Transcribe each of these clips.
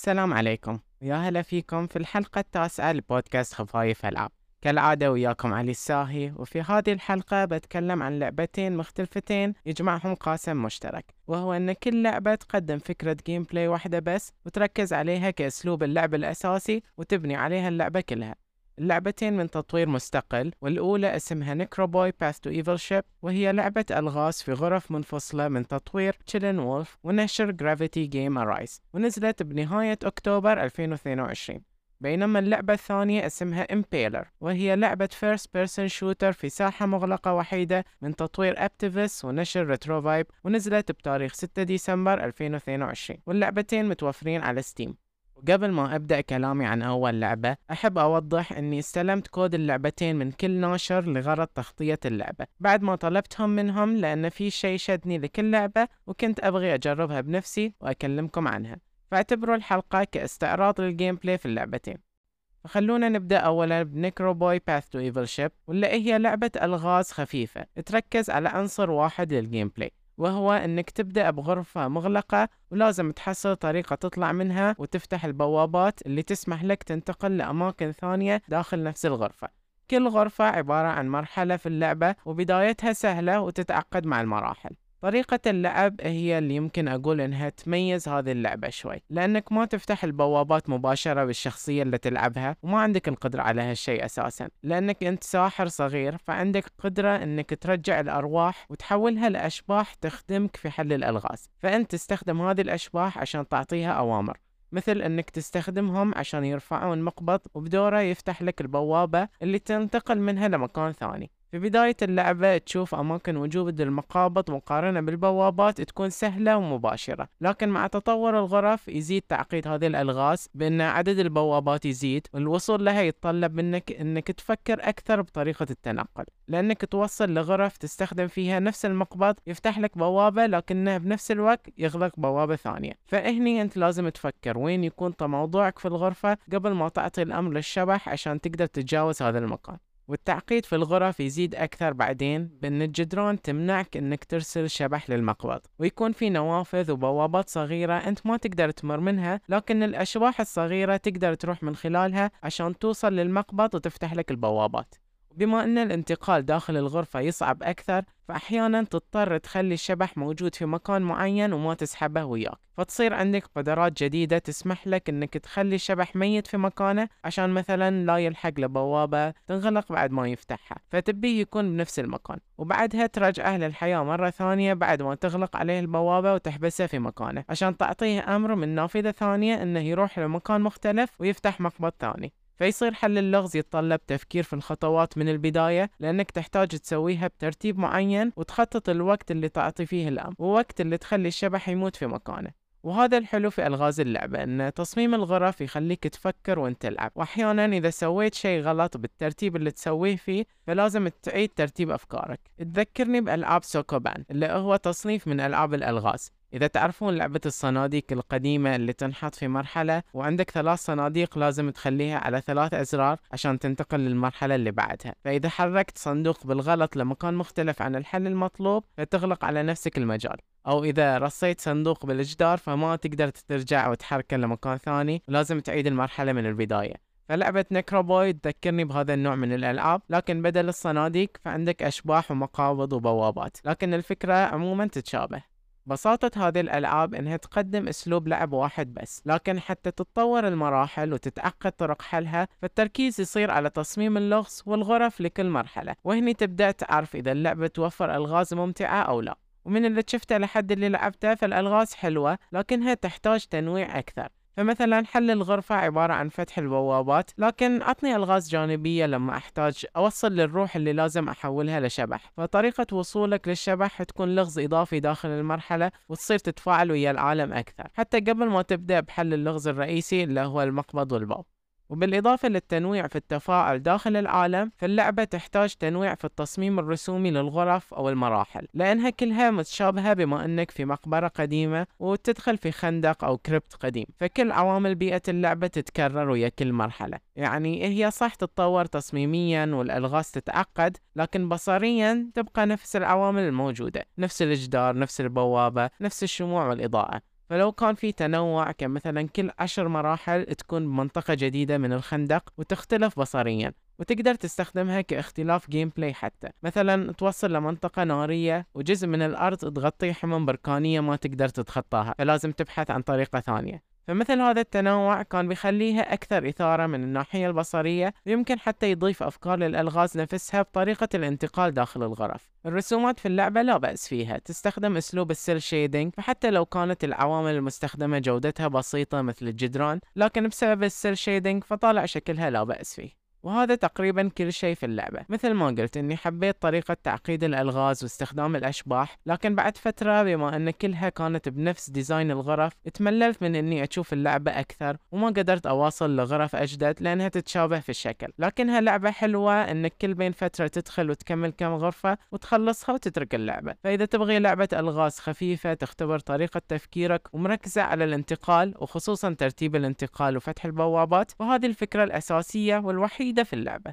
السلام عليكم ويا هلا فيكم في الحلقة التاسعة لبودكاست خفايف ألعاب. كالعادة وياكم علي الساهي، وفي هذه الحلقة بتكلم عن لعبتين مختلفتين يجمعهم قاسم مشترك، وهو أن كل لعبة تقدم فكرة جيم بلاي واحدة بس وتركز عليها كأسلوب اللعب الأساسي وتبني عليها اللعبة كلها. اللعبتين من تطوير مستقل، والأولى اسمها نيكرو بوي باث تو ايفل شيب، وهي لعبة ألغاز في غرف منفصلة من تطوير تشيلن وولف ونشر جرافيتي جيم أرايز، ونزلت بنهاية أكتوبر 2022. بينما اللعبة الثانية اسمها Impaler، وهي لعبة First Person Shooter في ساحة مغلقة وحيدة من تطوير Activist ونشر ريترو فايب، ونزلت بتاريخ 6 ديسمبر 2022، واللعبتين متوفرين على ستيم. قبل ما أبدأ كلامي عن أول لعبة، أحب أوضح أني استلمت كود اللعبتين من كل ناشر لغرض تغطية اللعبة بعد ما طلبتهم منهم، لأن في شيء شدني لكل لعبة وكنت أبغي أجربها بنفسي وأكلمكم عنها، فاعتبروا الحلقة كاستعراض للجيم بلاي في اللعبتين. فخلونا نبدأ أولا بنيكرو بوي باث تو ايفل شيب، واللي هي لعبة ألغاز خفيفة تركز على عنصر واحد للجيم بلاي، وهو أنك تبدأ بغرفة مغلقة ولازم تحصل طريقة تطلع منها وتفتح البوابات اللي تسمح لك تنتقل لأماكن ثانية داخل نفس الغرفة. كل غرفة عبارة عن مرحلة في اللعبة، وبدايتها سهلة وتتعقد مع المراحل. طريقة اللعب هي اللي يمكن أقول إنها تميز هذه اللعبة شوي، لأنك ما تفتح البوابات مباشرة بالشخصية اللي تلعبها، وما عندك القدرة على هالشيء أساساً، لأنك أنت ساحر صغير، فعندك قدرة إنك ترجع الأرواح وتحولها لأشباح تخدمك في حل الألغاز. فأنت تستخدم هذه الأشباح عشان تعطيها أوامر، مثل إنك تستخدمهم عشان يرفعون مقبض، وبدوره يفتح لك البوابة اللي تنتقل منها لمكان ثاني. في بداية اللعبة تشوف أماكن وجود المقابض مقارنة بالبوابات تكون سهلة ومباشرة، لكن مع تطور الغرف يزيد تعقيد هذه الألغاز بأن عدد البوابات يزيد، والوصول لها يتطلب منك أنك تفكر أكثر بطريقة التنقل، لأنك توصل لغرف تستخدم فيها نفس المقبض يفتح لك بوابة لكنه بنفس الوقت يغلق بوابة ثانية، فهني أنت لازم تفكر وين يكون موضوعك في الغرفة قبل ما تعطي الأمر للشبح عشان تقدر تتجاوز هذا المكان. والتعقيد في الغرف يزيد أكثر بعدين بأن الجدران تمنعك أنك ترسل شبح للمقبض، ويكون في نوافذ وبوابات صغيرة أنت ما تقدر تمر منها، لكن الأشباح الصغيرة تقدر تروح من خلالها عشان توصل للمقبض وتفتح لك البوابات. بما أن الانتقال داخل الغرفة يصعب أكثر، فأحيانا تضطر تخلي الشبح موجود في مكان معين وما تسحبه وياك، فتصير عندك قدرات جديدة تسمح لك أنك تخلي الشبح ميت في مكانه عشان مثلا لا يلحق لبوابة تنغلق بعد ما يفتحها، فتبيه يكون بنفس المكان، وبعدها ترجعه للحياة مرة ثانية بعد ما تغلق عليه البوابة وتحبسه في مكانه عشان تعطيه أمر من نافذة ثانية أنه يروح لمكان مختلف ويفتح مقبض ثاني. فيصير حل اللغز يتطلب تفكير في الخطوات من البداية، لأنك تحتاج تسويها بترتيب معين وتخطط الوقت اللي تعطي فيه الأمر ووقت اللي تخلي الشبح يموت في مكانه. وهذا الحلو في ألغاز اللعبة، أن تصميم الغرف يخليك تفكر وانت تلعب، وأحيانا إذا سويت شيء غلط بالترتيب اللي تسويه فيه فلازم تعيد ترتيب أفكارك. تذكرني بألعاب سوكوبان اللي هو تصنيف من ألعاب الألغاز. إذا تعرفون لعبة الصناديق القديمة اللي تنحط في مرحلة وعندك 3 صناديق لازم تخليها على 3 أزرار عشان تنتقل للمرحلة اللي بعدها، فإذا حركت صندوق بالغلط لمكان مختلف عن الحل المطلوب فتغلق على نفسك المجال، أو إذا رصيت صندوق بالجدار فما تقدر ترجع وتحركه لمكان ثاني ولازم تعيد المرحلة من البداية. فلعبة نيكرو بوي تذكرني بهذا النوع من الألعاب، لكن بدل الصناديق فعندك أشباح ومقابض وبوابات، لكن الفكرة عموما تتشابه. بساطة هذه الألعاب إنها تقدم أسلوب لعب واحد بس، لكن حتى تتطور المراحل وتتعقد طرق حلها فالتركيز يصير على تصميم اللغز والغرف لكل مرحلة، وهني تبدأ تعرف إذا اللعبة توفر ألغاز ممتعة أو لا. ومن اللي شفته لحد اللي لعبته فالألغاز حلوة، لكنها تحتاج تنويع أكثر. فمثلا حل الغرفة عبارة عن فتح البوابات، لكن أعطني ألغاز جانبية لما أحتاج أوصل للروح اللي لازم أحولها لشبح، فطريقة وصولك للشبح تكون لغز إضافي داخل المرحلة وتصير تتفاعل ويا العالم أكثر حتى قبل ما تبدأ بحل اللغز الرئيسي اللي هو المقبض والباب. وبالإضافة للتنويع في التفاعل داخل العالم، فاللعبة تحتاج تنويع في التصميم الرسومي للغرف أو المراحل، لأنها كلها متشابهة بما أنك في مقبرة قديمة وتدخل في خندق أو كريبت قديم، فكل عوامل بيئة اللعبة تتكرر ويا كل مرحلة. يعني هي صح تتطور تصميميا والألغاز تتعقد، لكن بصريا تبقى نفس العوامل الموجودة، نفس الجدار، نفس البوابة، نفس الشموع والإضاءة، فلو كان في تنوع كمثلا كل 10 مراحل تكون بمنطقة جديدة من الخندق وتختلف بصريا، وتقدر تستخدمها كاختلاف جيم بلاي، حتى مثلا توصل لمنطقة نارية وجزء من الأرض تغطي حمم بركانية ما تقدر تتخطاها، فلازم تبحث عن طريقة ثانية. فمثل هذا التنوع كان بيخليها أكثر إثارة من الناحية البصرية، ويمكن حتى يضيف أفكار للألغاز نفسها بطريقة الانتقال داخل الغرف. الرسومات في اللعبة لا بأس فيها، تستخدم أسلوب السيل شيدنج، فحتى لو كانت العوامل المستخدمة جودتها بسيطة مثل الجدران، لكن بسبب السيل شيدنج فطالع شكلها لا بأس فيه. وهذا تقريبا كل شيء في اللعبة. مثل ما قلت اني حبيت طريقة تعقيد الألغاز واستخدام الأشباح، لكن بعد فترة بما ان كلها كانت بنفس ديزاين الغرف تمللت من اني اشوف اللعبة اكثر، وما قدرت اواصل لغرف اجدد لانها تتشابه في الشكل. لكنها لعبة حلوة انك كل بين فترة تدخل وتكمل كم غرفة وتخلصها وتترك اللعبة، فاذا تبغي لعبة ألغاز خفيفة تختبر طريقة تفكيرك ومركزة على الانتقال وخصوصا ترتيب الانتقال وفتح البوابات، وهذه الفكرة الأساسية والوحيدة في اللعبة.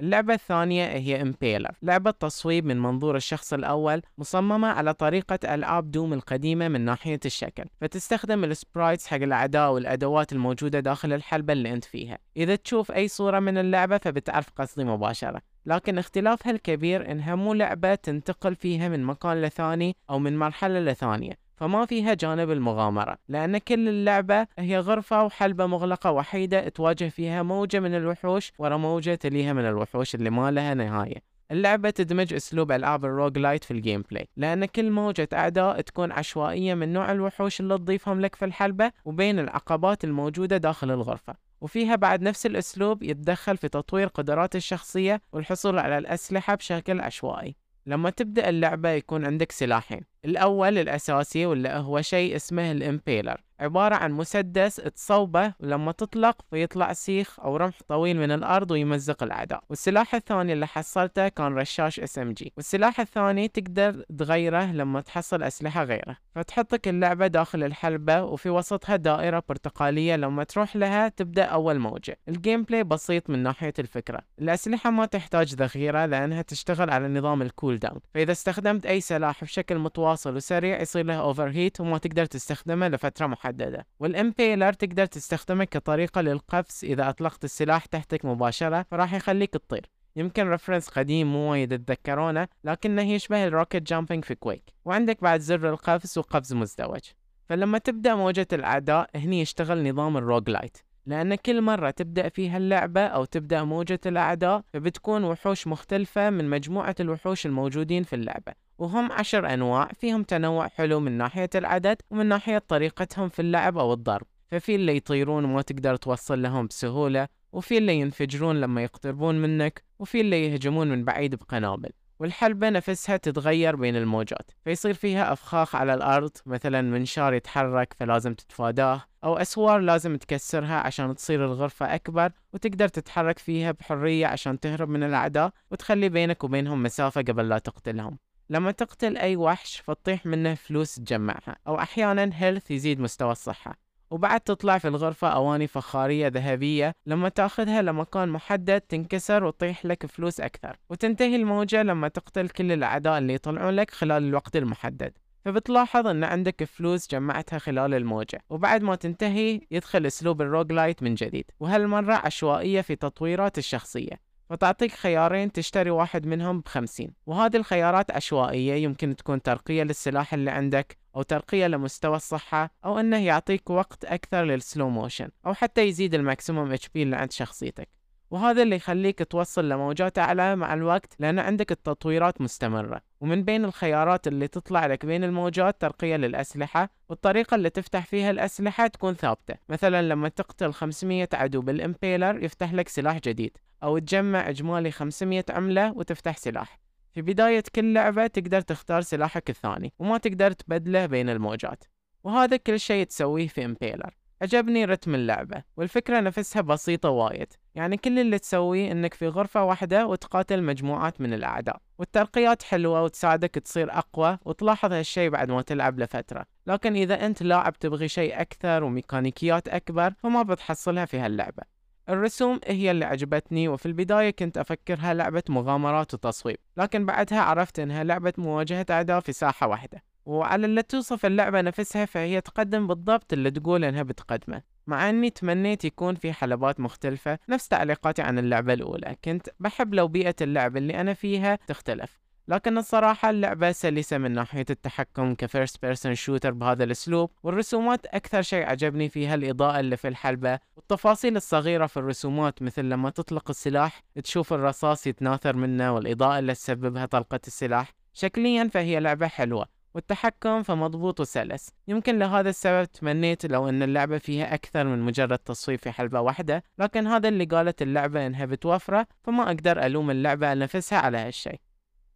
اللعبة الثانية هي Impaler، لعبة تصويب من منظور الشخص الأول، مصممة على طريقة ألعاب دوم القديمة من ناحية الشكل، فتستخدم السبرايتس حق الأعداء والأدوات الموجودة داخل الحلبة اللي أنت فيها. إذا تشوف أي صورة من اللعبة فبتعرف قصدي مباشرة، لكن اختلافها الكبير إنها مو لعبة تنتقل فيها من مكان لثاني أو من مرحلة لثانية، فما فيها جانب المغامرة، لأن كل اللعبة هي غرفة وحلبة مغلقة وحيدة تواجه فيها موجة من الوحوش ورا موجة تليها من الوحوش اللي ما لها نهاية. اللعبة تدمج أسلوب ألعاب الروج لايت في الجيم بلاي، لأن كل موجة أعداء تكون عشوائية من نوع الوحوش اللي تضيفهم لك في الحلبة وبين العقبات الموجودة داخل الغرفة، وفيها بعد نفس الأسلوب يتدخل في تطوير قدرات الشخصية والحصول على الأسلحة بشكل عشوائي. لما تبدأ اللعبة يكون عندك سلاحين، الأول الأساسي واللي هو شيء اسمه الإمبيلر، عبارة عن مسدس تصوبه ولما تطلق فيطلع سيخ أو رمح طويل من الأرض ويمزق الأعداء، والسلاح الثاني اللي حصلته كان رشاش SMG، والسلاح الثاني تقدر تغيره لما تحصل أسلحة غيره. فتحطك اللعبة داخل الحلبة وفي وسطها دائرة برتقالية، لما تروح لها تبدأ أول موجة. الجيم بلاي بسيط من ناحية الفكرة، الأسلحة ما تحتاج ذخيرة لأنها تشتغل على نظام الكول داون، فإذا استخدمت أي سلاح بشكل متواصل وسريع يصير له أوفر هيت وما تقدر تستخدمه لفترة محددة. والامبيلر تقدر تستخدمه كطريقة للقفز، إذا أطلقت السلاح تحتك مباشرة فراح يخليك تطير. يمكن رفرنس قديم مو وايد تتذكرونه، لكنه يشبه الروكت جامبينج في كويك. وعندك بعد زر القفز وقفز مزدوج. فلما تبدأ موجة الأعداء هني يشتغل نظام الروج لايت، لأن كل مرة تبدأ فيها اللعبة أو تبدأ موجة الأعداء فبتكون وحوش مختلفة من مجموعة الوحوش الموجودين في اللعبة، وهم 10 أنواع فيهم تنوع حلو من ناحية العدد ومن ناحية طريقتهم في اللعب أو الضرب. ففي اللي يطيرون وما تقدر توصل لهم بسهولة، وفي اللي ينفجرون لما يقتربون منك، وفي اللي يهجمون من بعيد بقنابل. والحلبة نفسها تتغير بين الموجات، فيصير فيها أفخاخ على الأرض، مثلا منشار يتحرك فلازم تتفاداه، أو أسوار لازم تكسرها عشان تصير الغرفة أكبر وتقدر تتحرك فيها بحرية عشان تهرب من الأعداء وتخلي بينك وبينهم مسافة قبل لا تقتلهم. لما تقتل أي وحش فتطيح منه فلوس تجمعها، أو أحيانا هيلث يزيد مستوى الصحة، وبعد تطلع في الغرفة أواني فخارية ذهبية لما تاخذها لمكان محدد تنكسر وتطيح لك فلوس أكثر. وتنتهي الموجة لما تقتل كل الأعداء اللي يطلعون لك خلال الوقت المحدد، فبتلاحظ أن عندك فلوس جمعتها خلال الموجة. وبعد ما تنتهي يدخل أسلوب الروج لايت من جديد، وهالمرة عشوائية في تطويرات الشخصية، فتعطيك خيارين تشتري واحد منهم ب50، وهذه الخيارات عشوائية، يمكن تكون ترقية للسلاح اللي عندك أو ترقية لمستوى الصحة، أو أنه يعطيك وقت أكثر للسلو موشن، أو حتى يزيد الماكسيموم HP اللي عند شخصيتك. وهذا اللي يخليك توصل لموجات أعلى مع الوقت، لأن عندك التطويرات مستمرة. ومن بين الخيارات اللي تطلع لك بين الموجات ترقية للأسلحة، والطريقة اللي تفتح فيها الأسلحة تكون ثابتة، مثلا لما تقتل 500 عدو بالإمبيلر يفتح لك سلاح جديد، أو تجمع إجمالي 500 عملة وتفتح سلاح. في بداية كل لعبة تقدر تختار سلاحك الثاني وما تقدر تبدله بين الموجات. وهذا كل شيء تسويه في إمبيلر. عجبني رتم اللعبة والفكرة نفسها بسيطة وايد، يعني كل اللي تسويه انك في غرفة واحدة وتقاتل مجموعات من الأعداء، والترقيات حلوة وتساعدك تصير أقوى، وتلاحظ هالشي بعد ما تلعب لفترة. لكن إذا أنت لاعب تبغي شيء أكثر وميكانيكيات أكبر فما بتحصلها في هاللعبة. الرسوم هي اللي عجبتني، وفي البداية كنت أفكرها لعبة مغامرات وتصويب، لكن بعدها عرفت انها لعبة مواجهة أعداء في ساحة واحدة، وعلى اللي توصف اللعبة نفسها فهي تقدم بالضبط اللي تقول انها بتقدمه، مع اني تمنيت يكون في حلبات مختلفة. نفس تعليقاتي عن اللعبة الاولى، كنت بحب لو بيئة اللعب اللي انا فيها تختلف، لكن الصراحة اللعبة سلسة من ناحية التحكم كفيرست بيرسون شوتر بهذا الاسلوب، والرسومات اكثر شيء عجبني فيها الاضاءة اللي في الحلبة والتفاصيل الصغيرة في الرسومات، مثل لما تطلق السلاح تشوف الرصاص يتناثر منه والاضاءة اللي تسببها طلقة السلاح. شكليا فهي لعبة حلوة والتحكم فمضبوط وسلس، يمكن لهذا السبب تمنيت لو ان اللعبة فيها اكثر من مجرد تصفيف في حلبة واحدة، لكن هذا اللي قالت اللعبة انها بتوفره، فما اقدر الوم اللعبة نفسها على هالشي.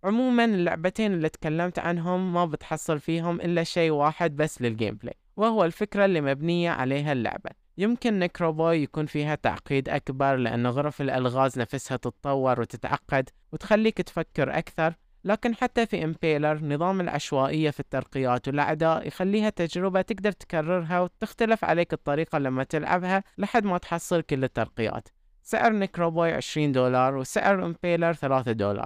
عموما اللعبتين اللي تكلمت عنهم ما بتحصل فيهم الا شيء واحد بس للجيم بلاي، وهو الفكرة اللي مبنية عليها اللعبة. يمكن نيكرو بوي يكون فيها تعقيد اكبر لان غرف الالغاز نفسها تتطور وتتعقد وتخليك تفكر اكثر، لكن حتى في امبيلر نظام العشوائية في الترقيات والأعداء يخليها تجربة تقدر تكررها وتختلف عليك الطريقة لما تلعبها لحد ما تحصل كل الترقيات. سعر نيكرو بوي $20 وسعر امبيلر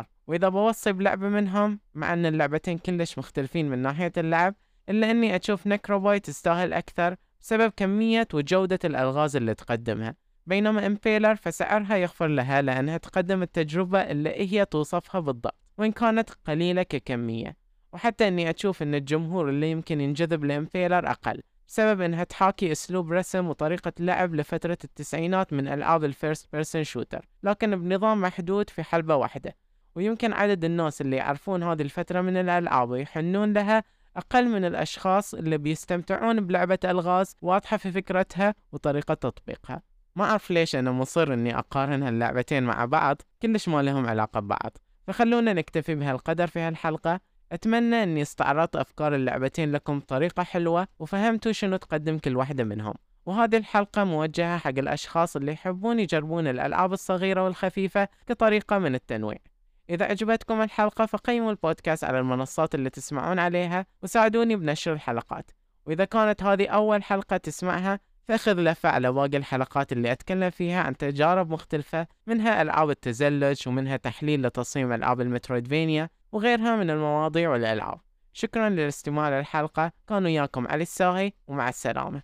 $3، وإذا بوصي بلعبة منهم، مع أن اللعبتين كلش مختلفين من ناحية اللعب، إلا أني أشوف نيكرو بوي تستاهل أكثر بسبب كمية وجودة الألغاز اللي تقدمها، بينما امبيلر فسعرها يغفر لها لأنها تقدم التجربة اللي هي توصفها بالضبط وإن كانت قليلة ككمية. وحتى أني أشوف أن الجمهور اللي يمكن ينجذب لإمبيلر أقل بسبب أنها تحاكي أسلوب رسم وطريقة لعب لفترة التسعينات من ألعاب الفيرست بيرسون شوتر، لكن بنظام محدود في حلبة واحدة، ويمكن عدد الناس اللي يعرفون هذه الفترة من الألعاب ويحنون لها أقل من الأشخاص اللي بيستمتعون بلعبة ألغاز واضحة في فكرتها وطريقة تطبيقها. ما أعرف ليش أنا مصر أني أقارن هاللعبتين مع بعض، كلش ما لهم علاقة ببعض، فخلونا نكتفي بهالقدر في هالحلقة. أتمنى أني استعرضت أفكار اللعبتين لكم بطريقة حلوة وفهمتوا شنو تقدم كل واحدة منهم، وهذه الحلقة موجهة حق الأشخاص اللي يحبون يجربون الألعاب الصغيرة والخفيفة كطريقة من التنويع. إذا عجبتكم الحلقة فقيموا البودكاست على المنصات اللي تسمعون عليها وساعدوني بنشر الحلقات، وإذا كانت هذه أول حلقة تسمعها فأخذ لفة على باقي الحلقات اللي أتكلم فيها عن تجارب مختلفة، منها ألعاب التزلج ومنها تحليل لتصميم ألعاب المترويدفينيا وغيرها من المواضيع والألعاب. شكرا للاستماع للحلقة، كانوا إياكم علي الساهي، ومع السلامة.